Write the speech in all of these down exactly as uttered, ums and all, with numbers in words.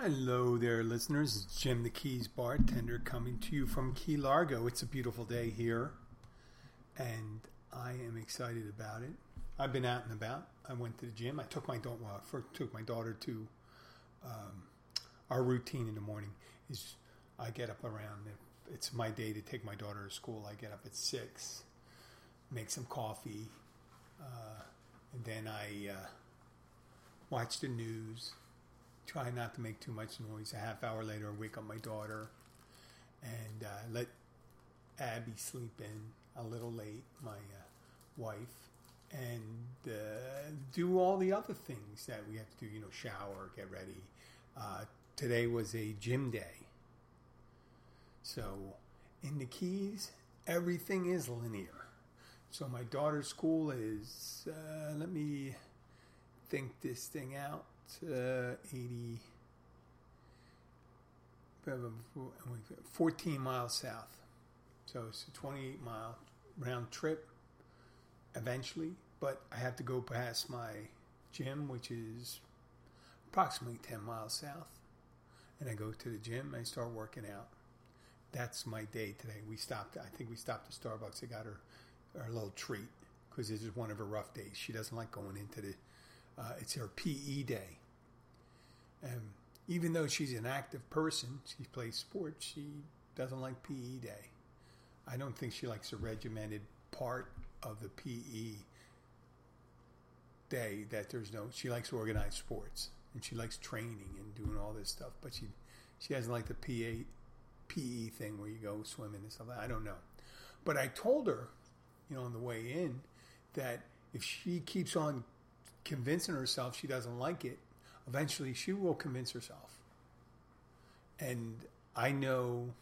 Hello there, listeners. It's Jim the Keys bartender coming to you from Key Largo. It's a beautiful day here, and I am excited about it. I've been out and about. I went to the gym. I took my daughter, well, first took my daughter to um, our routine in the morning. Is I get up around, it's my day to take my daughter to school. I get up at six, make some coffee, uh, and then I uh, watch the news. Try not to make too much noise. A half hour later, I wake up my daughter and uh, let Abby sleep in a little late, my uh, wife, and uh, do all the other things that we have to do, you know, shower, get ready. Uh, today was a gym day. So in the Keys, everything is linear. So my daughter's school is, uh, let me think this thing out. Uh, eighty, fourteen miles south. So it's a twenty-eight mile round trip eventually, but I have to go past my gym, which is approximately ten miles south, and I go to the gym and I start working out. That's my day today. We stopped, I think we stopped at Starbucks. I got her, her little treat because this is one of her rough days. She doesn't like going into the Uh, it's her P E day. Um, even though she's an active person, she plays sports, she doesn't like P E day. I don't think she likes the regimented part of the P E day that there's no, she likes organized sports and she likes training and doing all this stuff, but she she doesn't like the P E thing where you go swimming and stuff like that. I don't know. But I told her, you know, on the way in that if she keeps on convincing herself she doesn't like it, eventually she will convince herself. And I know,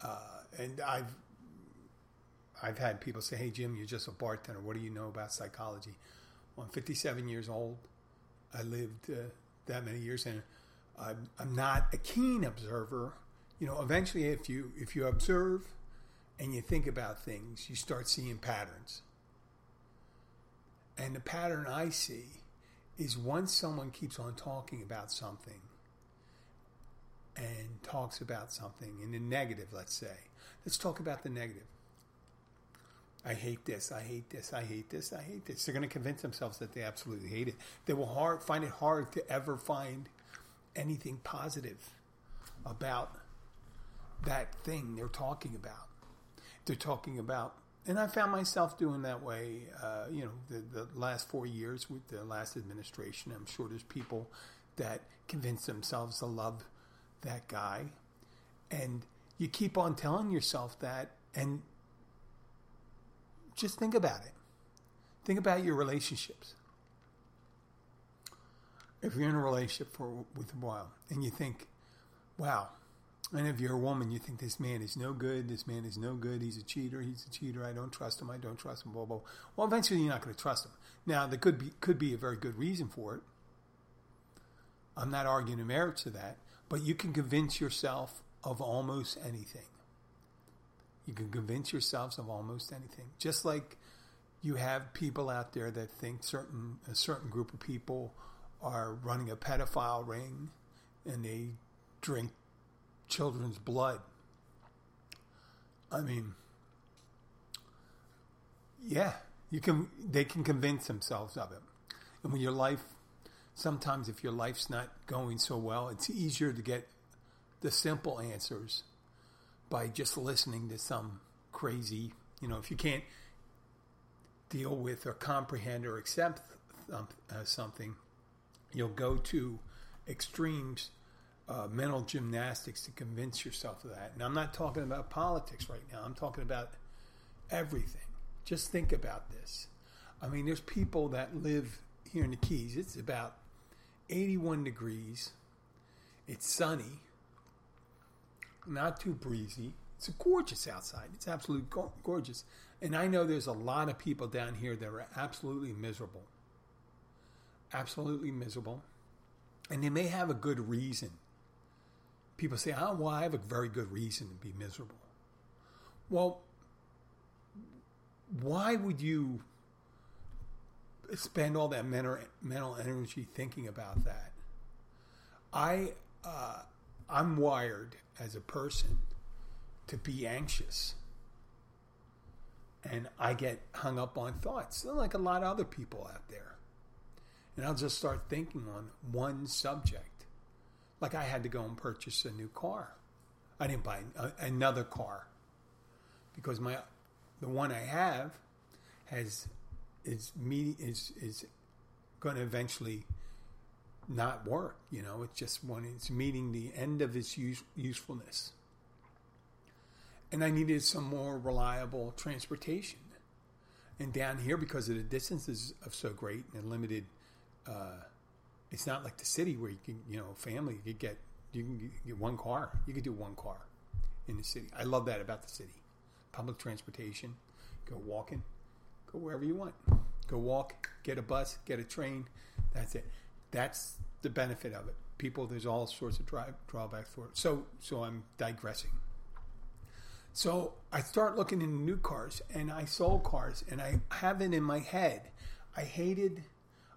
uh, and I've I've had people say, "Hey Jim, you're just a bartender. What do you know about psychology?" Well, I'm fifty-seven years old. I lived uh, that many years, and I'm, I'm not a keen observer. You know, eventually, if you if you observe and you think about things, you start seeing patterns. And the pattern I see is once someone keeps on talking about something and talks about something in the negative, let's say. Let's talk about the negative. I hate this, I hate this, I hate this, I hate this. They're going to convince themselves that they absolutely hate it. They will hard, find it hard to ever find anything positive about that thing they're talking about. They're talking about And I found myself doing that way, uh, you know, the, the last four years with the last administration. I'm sure there's people that convince themselves to love that guy. And you keep on telling yourself that, and just think about it. Think about your relationships. If you're in a relationship for with a while, and you think, wow. And if you're a woman, you think this man is no good, this man is no good, he's a cheater, he's a cheater, I don't trust him, I don't trust him, blah, blah. Well, eventually you're not going to trust him. Now, there could be could be a very good reason for it. I'm not arguing a marriage to that, but you can convince yourself of almost anything. You can convince yourselves of almost anything. Just like you have people out there that think certain a certain group of people are running a pedophile ring and they drink children's blood. I mean, yeah, you can. They can convince themselves of it. And when your life, sometimes if your life's not going so well, it's easier to get the simple answers by just listening to some crazy, you know, if you can't deal with or comprehend or accept something, you'll go to extremes. Uh, mental gymnastics to convince yourself of that. And I'm not talking about politics right now. I'm talking about everything. Just think about this. I mean, there's people that live here in the Keys. It's about eighty-one degrees. It's sunny. Not too breezy. It's gorgeous outside. It's absolutely go- gorgeous. And I know there's a lot of people down here that are absolutely miserable. Absolutely miserable. And they may have a good reason. People say, oh, well, I have a very good reason to be miserable. Well, why would you spend all that mental energy thinking about that? I uh, I'm wired as a person to be anxious. And I get hung up on thoughts, like a lot of other people out there. And I'll just start thinking on one subject. Like I had to go and purchase a new car. I didn't buy a, another car because my the one I have has is me is is going to eventually not work. You know, it's just one. It's meeting the end of its use, usefulness. And I needed some more reliable transportation. And down here, because of the distances are so great and limited, uh, it's not like the city where you can, you know, family, you get, you can get one car. You could do one car in the city. I love that about the city. Public transportation, go walking, go wherever you want. Go walk, get a bus, get a train. That's it. That's the benefit of it. People, there's all sorts of drive, drawbacks for it. So, so I'm digressing. So I start looking into new cars, and I sold cars, and I have it in my head. I hated,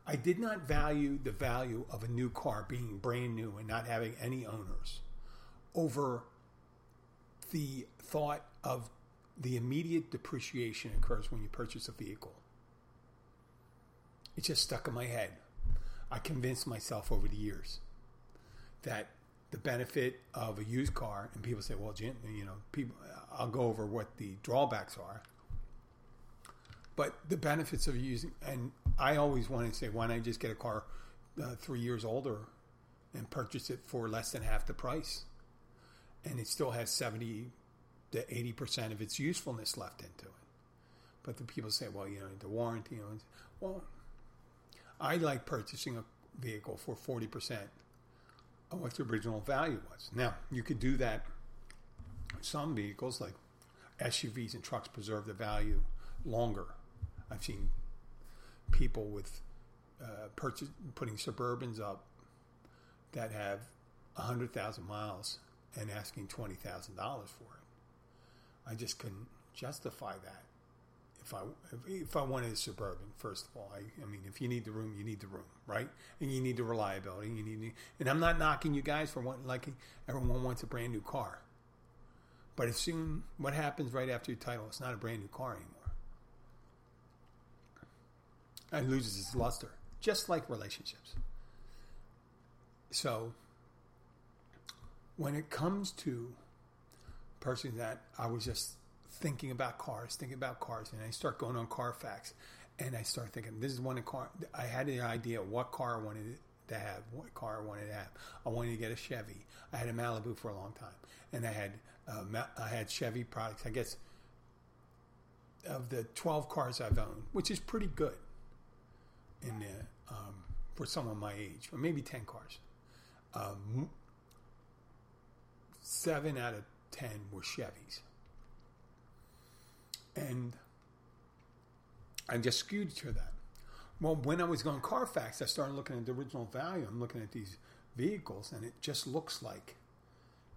I did not value the value of a new car being brand new and not having any owners over the thought of the immediate depreciation occurs when you purchase a vehicle. It just stuck in my head. I convinced myself over the years that the benefit of a used car, and people say, well, Jim, you know, people, I'll go over what the drawbacks are, but the benefits of using, and I always want to say, why not just get a car uh, three years older and purchase it for less than half the price, and it still has seventy to eighty percent of its usefulness left into it. But the people say, well, you know, the warranty, you know, well, I like purchasing a vehicle for forty percent. Oh, what the original value was. Now, you could do that. Some vehicles like S U Vs and trucks preserve the value longer. I've seen people with uh, purchase, putting Suburbans up that have one hundred thousand miles and asking twenty thousand dollars for it. I just couldn't justify that. If I if I wanted a Suburban, first of all, I, I mean, if you need the room, you need the room, right? And you need the reliability. You need, and I'm not knocking you guys for wanting, like everyone wants a brand new car. But as soon, what happens right after your title? It's not a brand new car anymore. It loses its luster, just like relationships. So, when it comes to purchasing that, I was just thinking about cars, thinking about cars, and I start going on Carfax, and I start thinking, this is one of car. I had an idea of what car I wanted to have, what car I wanted to have. I wanted to get a Chevy. I had a Malibu for a long time, and I had uh, I had Chevy products. I guess of the twelve cars I've owned, which is pretty good, in the, um, for someone my age, or maybe ten cars, um, seven out of ten were Chevys. And I just skewed to that. Well, when I was going Carfax, I started looking at the original value. I'm looking at these vehicles, and it just looks like,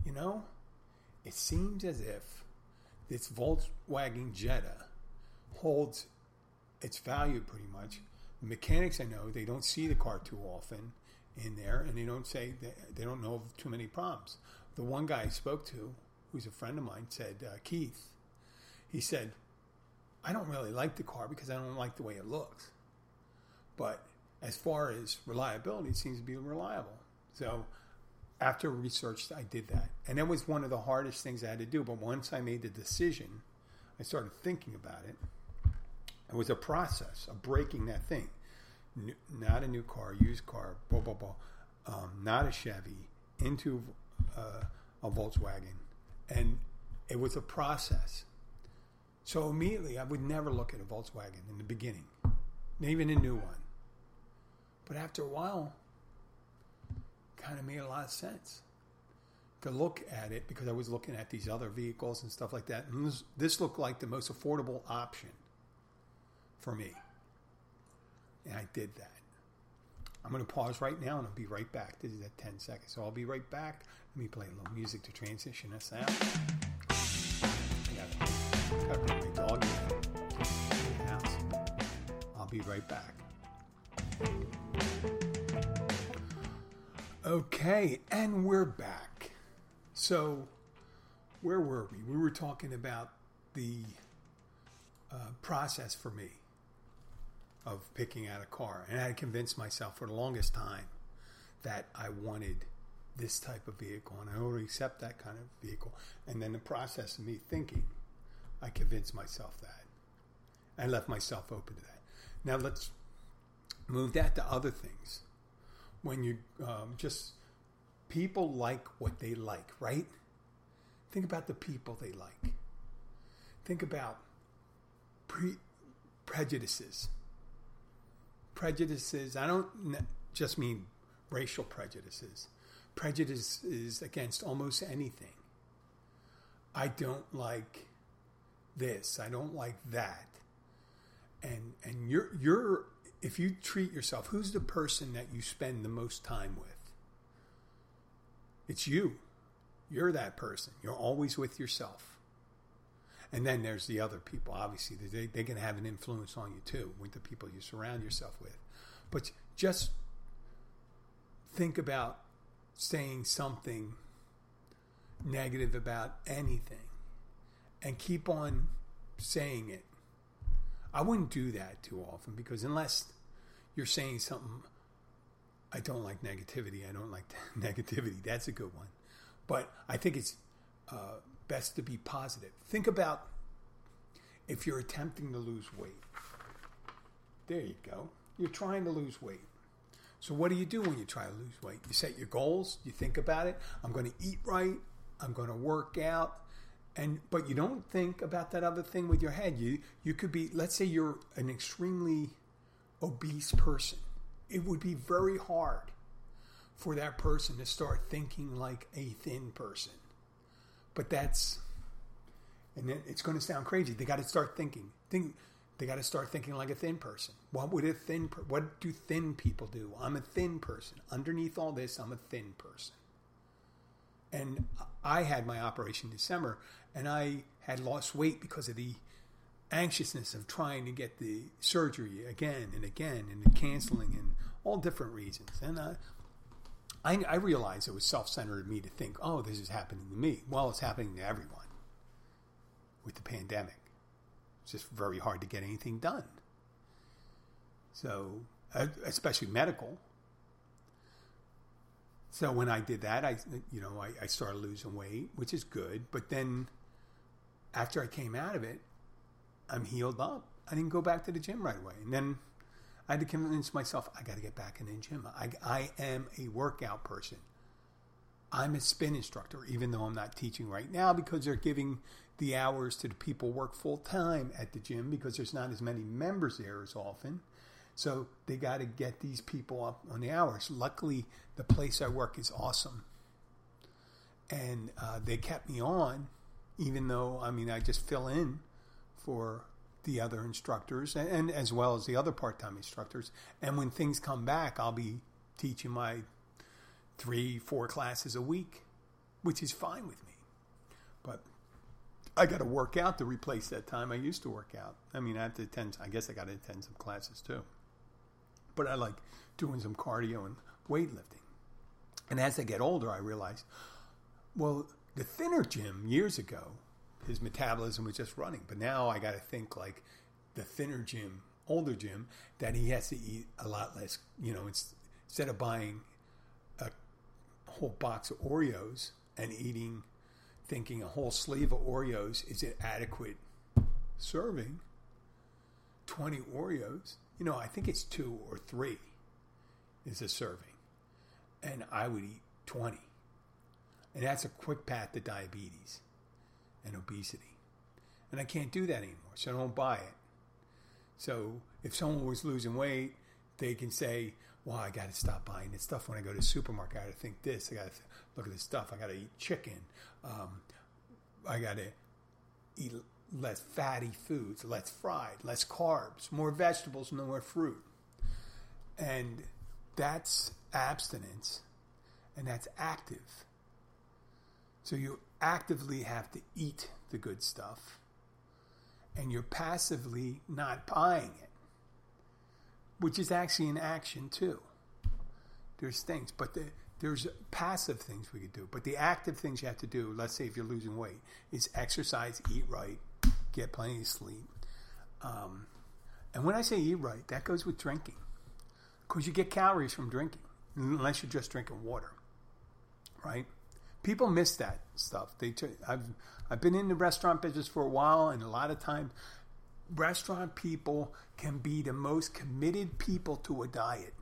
you know, it seems as if this Volkswagen Jetta holds its value pretty much. The mechanics, I know, they don't see the car too often in there, and they don't say they don't know of too many problems. The one guy I spoke to, who's a friend of mine, said, uh, Keith, he said, I don't really like the car because I don't like the way it looks. But as far as reliability, it seems to be reliable. So after research, I did that. And that was one of the hardest things I had to do. But once I made the decision, I started thinking about it. It was a process of breaking that thing. New, not a new car, used car, blah, blah, blah. Um, not a Chevy, into uh, a Volkswagen. And it was a process. So immediately, I would never look at a Volkswagen in the beginning, not even a new one. But after a while, it kind of made a lot of sense to look at it because I was looking at these other vehicles and stuff like that. And this, this looked like the most affordable option for me. And I did that. I'm going to pause right now and I'll be right back. This is at ten seconds. So I'll be right back. Let me play a little music to transition us out. I'll be right back. Okay, and we're back. So, where were we? We were talking about the uh, process for me of picking out a car. And I had convinced myself for the longest time that I wanted this type of vehicle, and I only accept that kind of vehicle. And then the process of me thinking, I convinced myself that. I left myself open to that. Now let's move that to other things. When you um, just, people like what they like, right? Think about the people they like. Think about pre- prejudices. Prejudices, I don't just mean racial prejudices. Prejudice is against almost anything. I don't like this. I don't like that. And and you're you're if you treat yourself, who's the person that you spend the most time with? It's you. You're that person. You're always with yourself. And then there's the other people. Obviously, they they can have an influence on you too with the people you surround yourself with. But just think about saying something negative about anything and keep on saying it. I wouldn't do that too often, because unless you're saying something, I don't like negativity, I don't like negativity, that's a good one. But I think it's uh, best to be positive. Think about if you're attempting to lose weight. There you go. You're trying to lose weight. So what do you do when you try to lose weight? You set your goals. You think about it. I'm going to eat right. I'm going to work out. And but you don't think about that other thing with your head. You you could be, let's say you're an extremely obese person. It would be very hard for that person to start thinking like a thin person. But that's, and then it's going to sound crazy. They got to start thinking. Think. They got to start thinking like a thin person. What would a thin? Per- what do thin people do? I'm a thin person. Underneath all this, I'm a thin person. And I had my operation in December, and I had lost weight because of the anxiousness of trying to get the surgery again and again, and the canceling, and all different reasons. And I, I, I realized it was self-centered of me to think, "Oh, this is happening to me." Well, it's happening to everyone with the pandemic. It's just very hard to get anything done. So, especially medical. So when I did that, I you know I, I started losing weight, which is good. But then, after I came out of it, I'm healed up. I didn't go back to the gym right away, and then I had to convince myself I got to get back in the gym. I I am a workout person. I'm a spin instructor, even though I'm not teaching right now because they're giving the hours to the people who work full time at the gym because there's not as many members there as often. So they got to get these people up on the hours. Luckily, the place I work is awesome. And uh, they kept me on, even though, I mean, I just fill in for the other instructors and, and as well as the other part-time instructors. And when things come back, I'll be teaching my three, four classes a week, which is fine with me. But I got to work out to replace that time I used to work out. I mean, I have to attend, I guess I got to attend some classes too. But I like doing some cardio and weightlifting. And as I get older, I realize, well, the thinner Jim years ago, his metabolism was just running. But now I got to think like the thinner Jim, older Jim, that he has to eat a lot less, you know, instead of buying whole box of Oreos and eating, thinking a whole sleeve of Oreos is an adequate serving. twenty Oreos, you know, I think it's two or three is a serving. And I would eat twenty. And that's a quick path to diabetes and obesity. And I can't do that anymore, so I don't buy it. So if someone was losing weight, they can say, well, I got to stop buying this stuff when I go to the supermarket. I got to think this. I got to th- look at this stuff. I got to eat chicken. Um, I got to eat less fatty foods, less fried, less carbs, more vegetables, no more fruit. And that's abstinence, and that's active. So you actively have to eat the good stuff, and you're passively not buying it, which is actually an action too. There's things, but the, There's passive things we could do, but the active things you have to do, let's say if you're losing weight, is exercise, eat right, get plenty of sleep. Um, and when I say eat right, that goes with drinking, because you get calories from drinking, unless you're just drinking water, right? People miss that stuff. They, t- I've, I've been in the restaurant business for a while, and a lot of times, restaurant people can be the most committed people to a diet.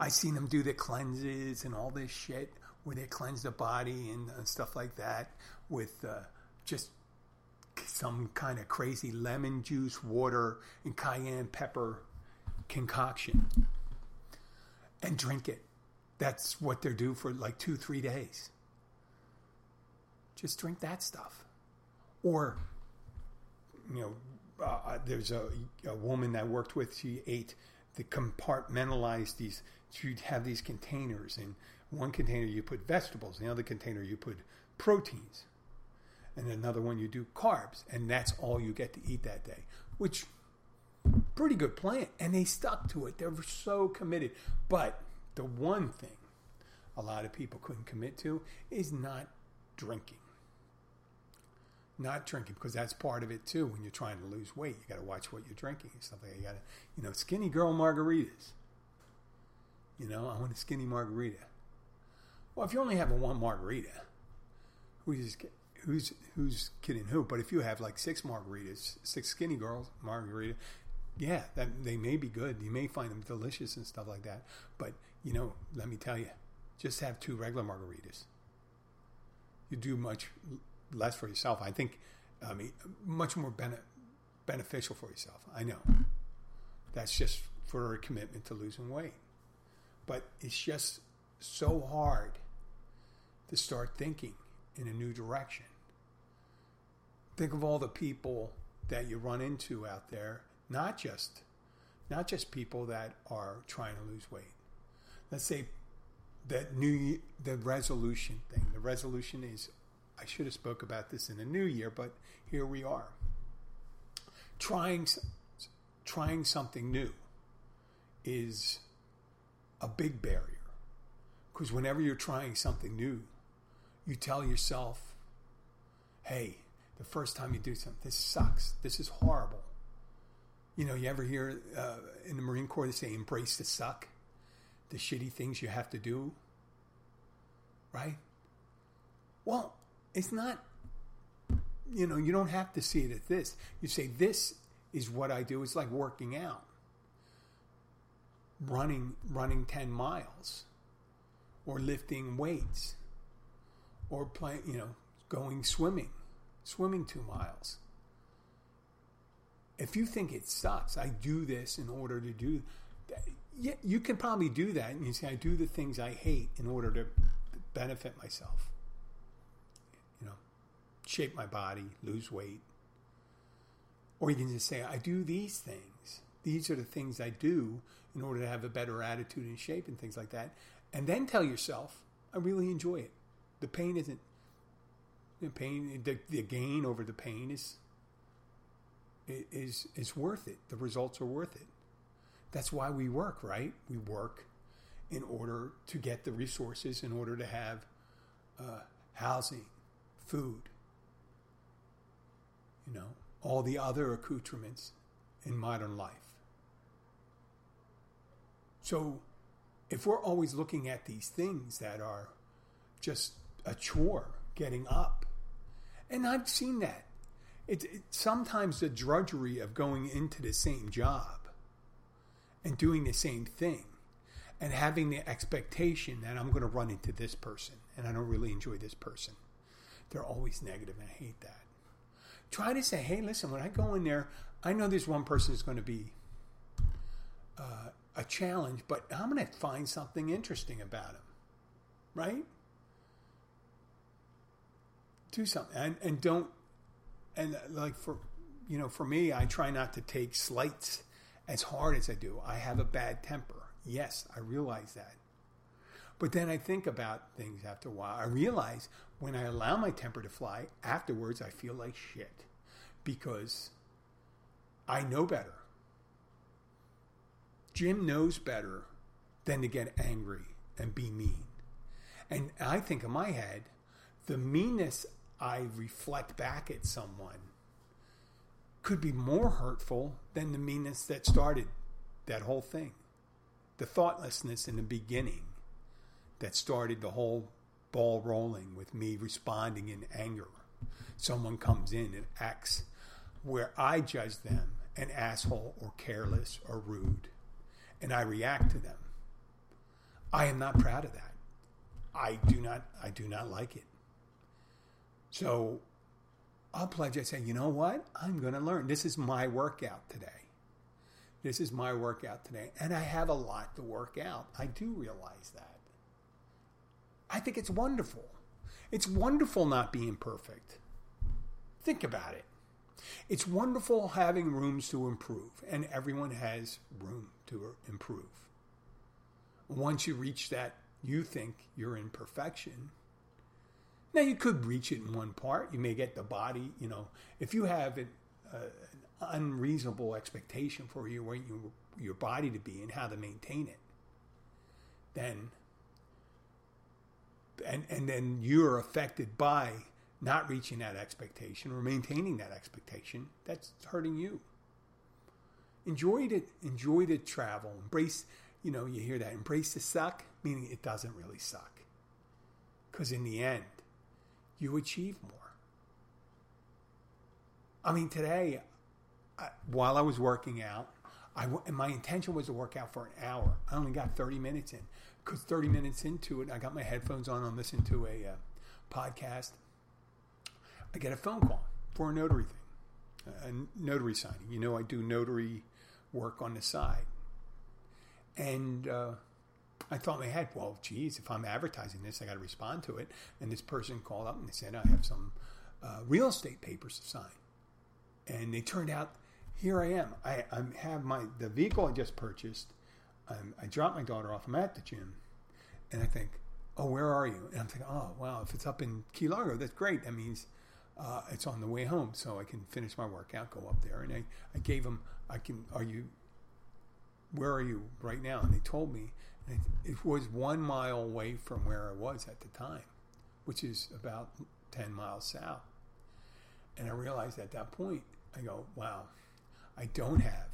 I've seen them do the cleanses and all this shit where they cleanse the body and, and stuff like that with uh, just some kind of crazy lemon juice, water, and cayenne pepper concoction and drink it. That's what they're due for like two, three days. Just drink that stuff. Or, you know, uh, there's a, a woman that I worked with, she ate... They compartmentalize these. You'd have these containers. In one container you put vegetables. In the other container you put proteins. And another one you do carbs. And that's all you get to eat that day. Which, pretty good plan. And they stuck to it. They were so committed. But the one thing a lot of people couldn't commit to is not drinking. Not drinking, because that's part of it too. When you're trying to lose weight, you got to watch what you're drinking and stuff like that. You got to, you know, skinny girl margaritas. You know, I want a skinny margarita. Well, if you only have a one margarita, who's who's who's kidding who? But if you have like six margaritas, six skinny girls margarita, yeah, that they may be good. You may find them delicious and stuff like that. But you know, let me tell you, just have two regular margaritas. You do much less for yourself, I think. I mean, much more bene- beneficial for yourself. I know that's just for a commitment to losing weight, but it's just so hard to start thinking in a new direction. Think of all the people that you run into out there, not just not just people that are trying to lose weight. Let's say that new the resolution thing. The resolution is, I should have spoke about this in the new year, but here we are. Trying, trying something new is a big barrier, because whenever you're trying something new, you tell yourself, hey, the first time you do something, this sucks. This is horrible. You know, you ever hear uh, in the Marine Corps, they say embrace the suck, the shitty things you have to do, right? Well, it's not, you know, you don't have to see it as this. You say, this is what I do. It's like working out, running, running ten miles, or lifting weights, or playing, you know, going swimming, swimming two miles. If you think it sucks, I do this in order to do, yeah, you can probably do that. And you say, I do the things I hate in order to benefit myself. Shape my body, lose weight. Or you can just say, I do these things. These are the things I do in order to have a better attitude and shape and things like that. And then tell yourself, I really enjoy it. The pain isn't, the pain, the, the gain over the pain is, is, is worth it. The results are worth it. That's why we work, right? We work in order to get the resources, in order to have uh, housing, food, you know, all the other accoutrements in modern life. So if we're always looking at these things that are just a chore, getting up, and I've seen that. It's it, sometimes the drudgery of going into the same job and doing the same thing and having the expectation that I'm going to run into this person and I don't really enjoy this person. They're always negative, and I hate that. Try to say, hey, listen, when I go in there, I know this one person is going to be uh, a challenge, but I'm going to find something interesting about him, right? Do something. And, and don't, and like for, you know, for me, I try not to take slights as hard as I do. I have a bad temper. Yes, I realize that. But then I think about things after a while. I realize when I allow my temper to fly, afterwards I feel like shit because I know better. Jim knows better than to get angry and be mean. And I think in my head, the meanness I reflect back at someone could be more hurtful than the meanness that started that whole thing. The thoughtlessness in the beginning that started the whole ball rolling with me responding in anger. Someone comes in and acts where I judge them an asshole or careless or rude, and I react to them. I am not proud of that. I do not I do not like it. So I'll pledge, I say, you know what? I'm going to learn. This is my workout today. This is my workout today. And I have a lot to work out. I do realize that. I think it's wonderful. It's wonderful not being perfect. Think about it. It's wonderful having rooms to improve. And everyone has room to improve. Once you reach that, you think you're in perfection. Now, you could reach it in one part. You may get the body, you know. If you have an, uh, an unreasonable expectation for your, your, your body to be and how to maintain it, then and, and then you're affected by not reaching that expectation or maintaining that expectation, that's hurting you. Enjoy it. Enjoy the travel. Embrace, you know, you hear that. Embrace the suck, meaning it doesn't really suck. Because in the end, you achieve more. I mean, today, I, while I was working out, I, and my intention was to work out for an hour. I only got thirty minutes in. Because thirty minutes into it, I got my headphones on and listened to a uh, podcast. I get a phone call for a notary thing, a notary signing. You know, I do notary work on the side. And uh, I thought in my head, well, geez, if I'm advertising this, I got to respond to it. And this person called up and they said, I have some uh, real estate papers to sign. And they turned out, here I am. I, I have my the vehicle I just purchased. I'm, I dropped my daughter off. I'm at the gym. And I think, oh, where are you? And I'm thinking, oh, wow, if it's up in Key Largo, that's great. That means uh, it's on the way home. So I can finish my workout, go up there. And I, I gave them, I can, are you... where are you right now? And they told me it was one mile away from where I was at the time, which is about ten miles south. And I realized at that point, I go, wow, I don't have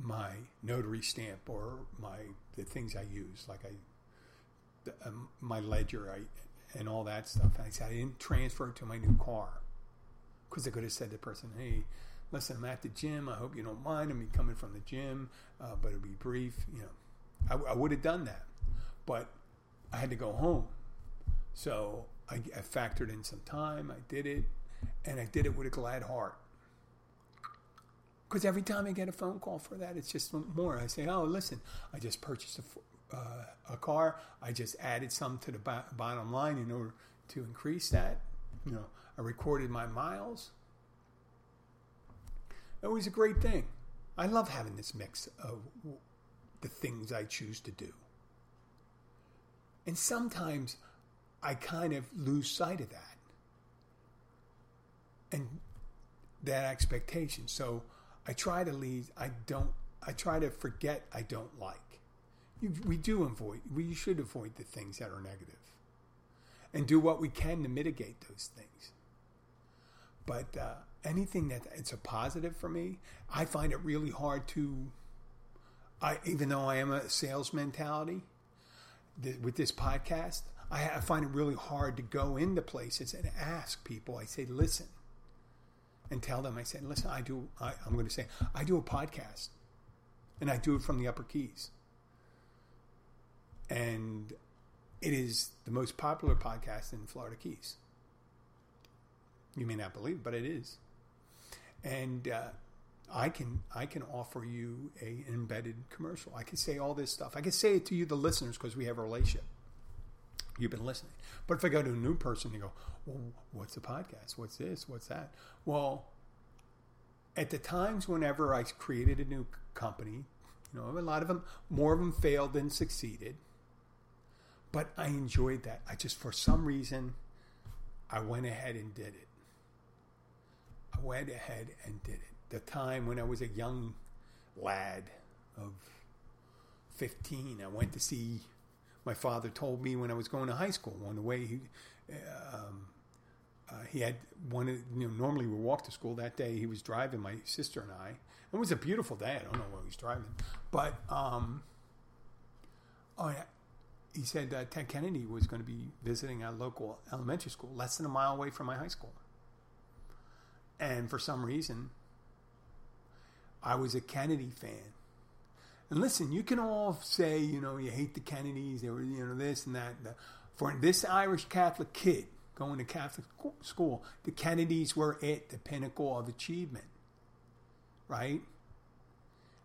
my notary stamp or my the things I use, like I the, um, my ledger I, and all that stuff. And I said, I didn't transfer it to my new car because I could have said to the person, hey, listen, I'm at the gym. I hope you don't mind. I'm coming from the gym, uh, but it'll be brief. You know, I, I would have done that, but I had to go home. So I, I factored in some time. I did it, and I did it with a glad heart. Because every time I get a phone call for that, it's just more. I say, oh, listen, I just purchased a, uh, a car. I just added some to the bo- bottom line in order to increase that. You know, I recorded my miles. It was a great thing. I love having this mix of the things I choose to do. And sometimes I kind of lose sight of that and that expectation. So I try to lead, I don't, I try to forget I don't like. You, we do avoid, we should avoid the things that are negative and do what we can to mitigate those things. But, uh, anything that it's a positive for me, I find it really hard to, I even though I am a sales mentality th- with this podcast, I, I find it really hard to go into places and ask people. I say, listen, and tell them, I said, listen, I do, I, I'm going to say, I do a podcast and I do it from the Upper Keys. And it is the most popular podcast in Florida Keys. You may not believe it, but it is. And uh, I can I can offer you an embedded commercial. I can say all this stuff. I can say it to you, the listeners, because we have a relationship. You've been listening. But if I go to a new person, they go, well, what's a podcast? What's this? What's that? Well, at the times whenever I created a new company, you know, a lot of them, more of them failed than succeeded. But I enjoyed that. I just, for some reason, I went ahead and did it. I went ahead and did it. The time when I was a young lad of fifteen, I went to see my father told me when I was going to high school. On the way, he, um, uh, he had one, you know, normally we walked to school. That day he was driving, my sister and I. It was a beautiful day. I don't know why he was driving. But, um, oh, yeah. He said uh, Ted Kennedy was going to be visiting our local elementary school less than a mile away from my high school. And for some reason, I was a Kennedy fan. And listen, you can all say, you know, you hate the Kennedys, they were, you know, this and that. For this Irish Catholic kid going to Catholic school, the Kennedys were at the pinnacle of achievement, right?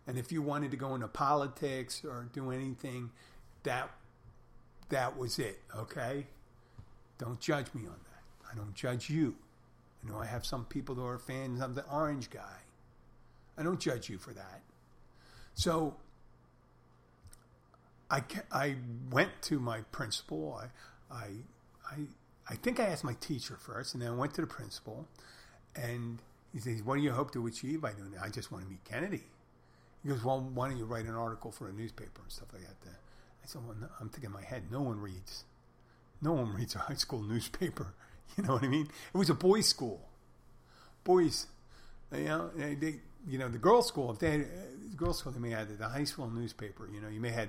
And if you wanted to go into politics or do anything, that that was it, okay? Don't judge me on that. I don't judge you. I know I have some people who are fans of the orange guy. I don't judge you for that. So I, I went to my principal. I, I I I think I asked my teacher first, and then I went to the principal. And he says, what do you hope to achieve by doing that? I just want to meet Kennedy. He goes, well, why don't you write an article for a newspaper and stuff like that? I said, well, no, I'm thinking in my head, no one reads. No one reads a high school newspaper. You know what I mean? It was a boys' school. Boys, you know, they... they you know, the girls' school, if they had, the girls' school, they may have the high school newspaper, you know, you may have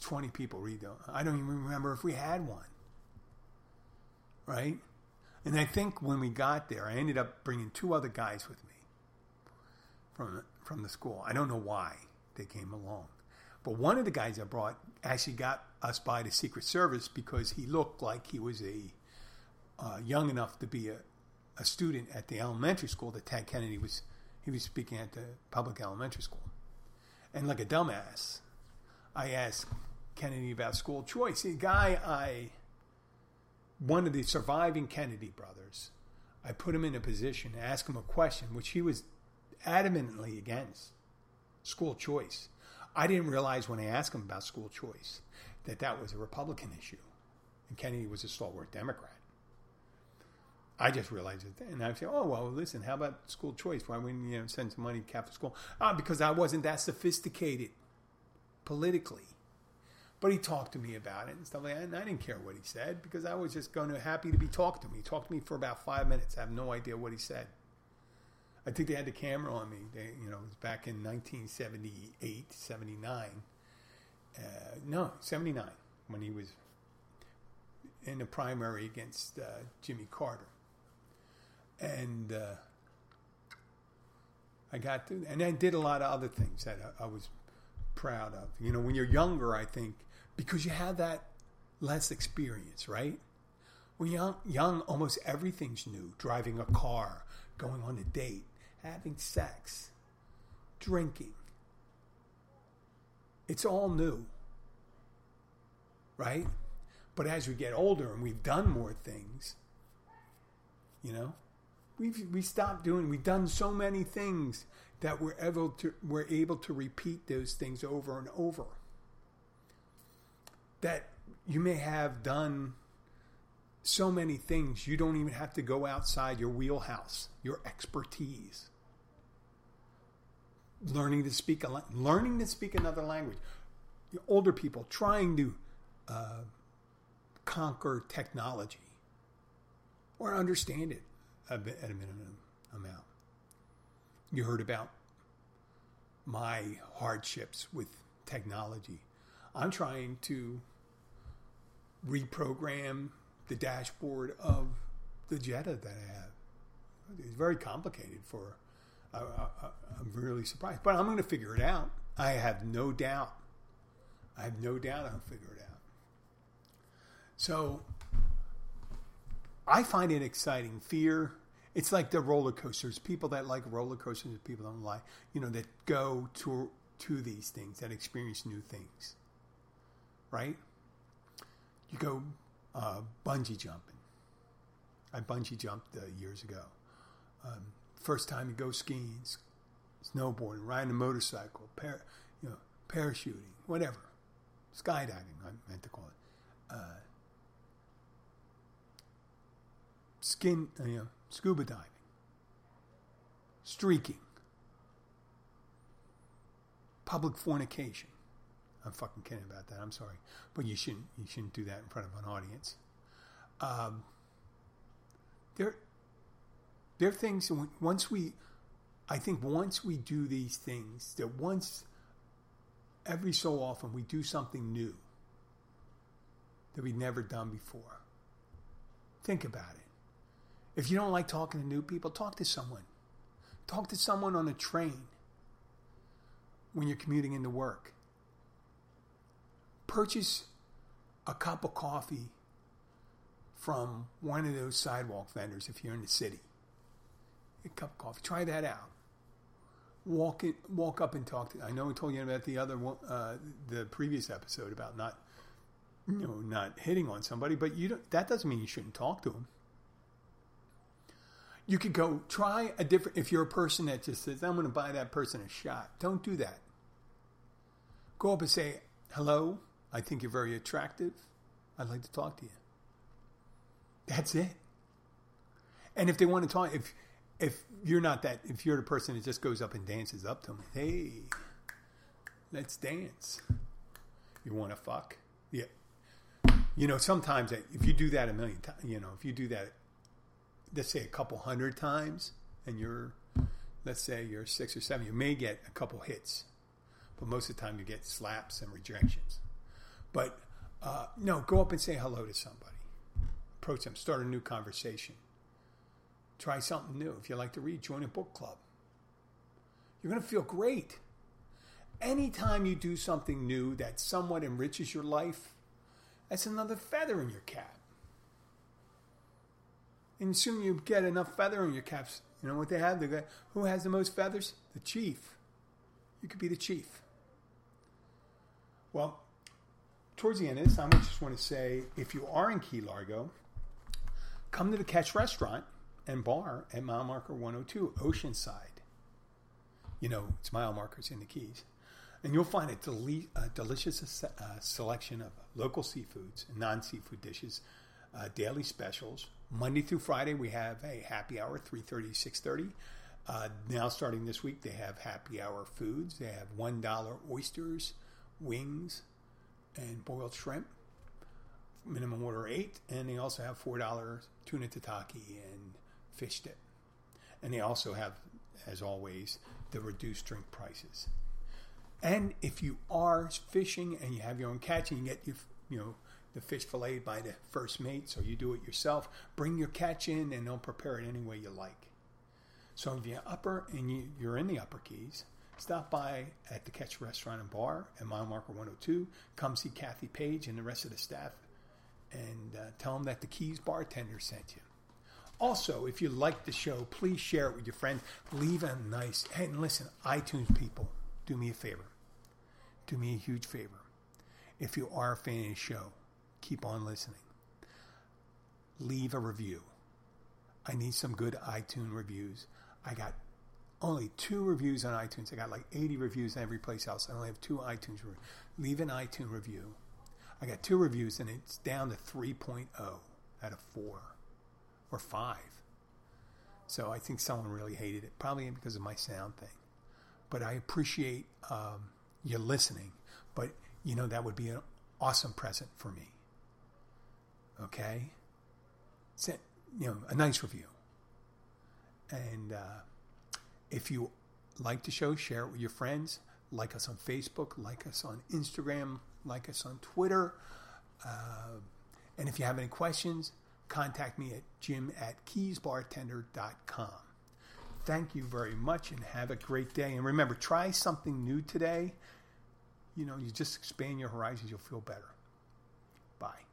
twenty people read them. I don't even remember if we had one. Right? And I think when we got there, I ended up bringing two other guys with me from, from the school. I don't know why they came along. But one of the guys I brought actually got us by the Secret Service because he looked like he was a uh, young enough to be a, a student at the elementary school that Ted Kennedy was... He was speaking at the public elementary school. And like a dumbass, I asked Kennedy about school choice. The guy I, one of the surviving Kennedy brothers, I put him in a position to ask him a question, which he was adamantly against, school choice. I didn't realize when I asked him about school choice that that was a Republican issue. And Kennedy was a stalwart Democrat. I just realized it, and I said, "Oh well, listen. How about school choice? Why wouldn't you know, send some money to Catholic school?" Ah, because I wasn't that sophisticated politically. But he talked to me about it and stuff like that, and I didn't care what he said because I was just going to happy to be talked to me. He talked to me for about five minutes. I have no idea what he said. I think they had the camera on me. They, you know, it was back in nineteen seventy-eight, seventy-nine. Uh, no, seventy-nine when he was in the primary against uh, Jimmy Carter. And uh, I got to, and I did a lot of other things that I, I was proud of. You know, when you're younger, I think, because you have that less experience, right? When you're young, young, almost everything's new. Driving a car, going on a date, having sex, drinking. It's all new, right? But as we get older and we've done more things, you know, We've, we stopped doing, we've done so many things that we're able to, we're able to repeat those things over and over. That you may have done so many things, you don't even have to go outside your wheelhouse, your expertise. Learning to speak, a, learning to speak another language. Older people trying to uh, conquer technology or understand it. At a minimum amount. You heard about my hardships with technology. I'm trying to reprogram the dashboard of the Jetta that I have. It's very complicated for, I, I, I'm really surprised. But I'm going to figure it out. I have no doubt. I have no doubt I'll figure it out. So, I find it exciting. Fear, it's like the roller coasters. People that like roller coasters, people don't like, you know, that go to to these things, that experience new things, right? You go uh, bungee jumping. I bungee jumped uh, years ago. Um, first time you go skiing, snowboarding, riding a motorcycle, par- you know, parachuting, whatever. Skydiving, I meant to call it. Uh, Skin, you know, scuba diving, streaking, public fornication. I'm fucking kidding about that. I'm sorry, but you shouldn't you shouldn't do that in front of an audience. Um, there, there are things. Once we, I think, once we do these things, that once every so often we do something new that we've never done before. Think about it. If you don't like talking to new people, talk to someone. Talk to someone on a train when you're commuting into work. Purchase a cup of coffee from one of those sidewalk vendors if you're in the city. A cup of coffee. Try that out. Walk in, walk up and talk to. I know I told you about the other one, uh, the previous episode about not, you know, not hitting on somebody, but you don't, that doesn't mean you shouldn't talk to them. You could go try a different. If you're a person that just says, "I'm going to buy that person a shot," don't do that. Go up and say, "Hello, I think you're very attractive. I'd like to talk to you." That's it. And if they want to talk, if If you're not that, if you're the person that just goes up and dances up to them, hey, let's dance. You want to fuck? Yeah. You know, sometimes if you do that a million times, you know, if you do that, let's say a couple hundred times, and you're, let's say you're six or seven, you may get a couple hits, but most of the time you get slaps and rejections. But uh, no, go up and say hello to somebody. Approach them. Start a new conversation. Try something new. If you like to read, join a book club. You're going to feel great. Anytime you do something new that somewhat enriches your life, that's another feather in your cap. And soon you get enough feather in your caps. You know what they have? They got, who has the most feathers? The chief. You could be the chief. Well, towards the end of this, I just want to say, if you are in Key Largo, come to the Catch Restaurant and Bar at mile marker one oh two Oceanside. You know, it's mile markers in the Keys. And you'll find a, deli- a delicious uh, selection of local seafoods and non-seafood dishes, uh, daily specials. Monday through Friday, we have a happy hour, three thirty to six thirty. Uh, now starting this week, they have happy hour foods. They have one dollar oysters, wings, and boiled shrimp. Minimum order eight. And they also have four dollar tuna tataki and fish dip. And they also have, as always, the reduced drink prices. And if you are fishing and you have your own catch and you get your, you know, the fish filleted by the first mate, so you do it yourself, bring your catch in and they'll prepare it any way you like. So if you're upper and you, you're in the Upper Keys, stop by at the Catch Restaurant and Bar at mile marker one oh two. Come see Kathy Page and the rest of the staff and uh, tell them that the Keys bartender sent you. Also, if you like the show, please share it with your friends. Leave a nice... And listen, iTunes people, do me a favor. Do me a huge favor. If you are a fan of the show, keep on listening. Leave a review. I need some good iTunes reviews. I got only two reviews on iTunes. I got like eighty reviews on every place else. I only have two iTunes reviews. Leave an iTunes review. I got two reviews and it's down to three point oh out of four. Or five. So I think someone really hated it. Probably because of my sound thing. But I appreciate um, you listening. But, you know, that would be an awesome present for me. Okay? Send, you know, a nice review. And uh, if you like the show, share it with your friends. Like us on Facebook. Like us on Instagram. Like us on Twitter. Uh, and if you have any questions... Contact me at jim at keys bartender dot com. Thank you very much and have a great day. And remember, try something new today. You know, you just expand your horizons, you'll feel better. Bye.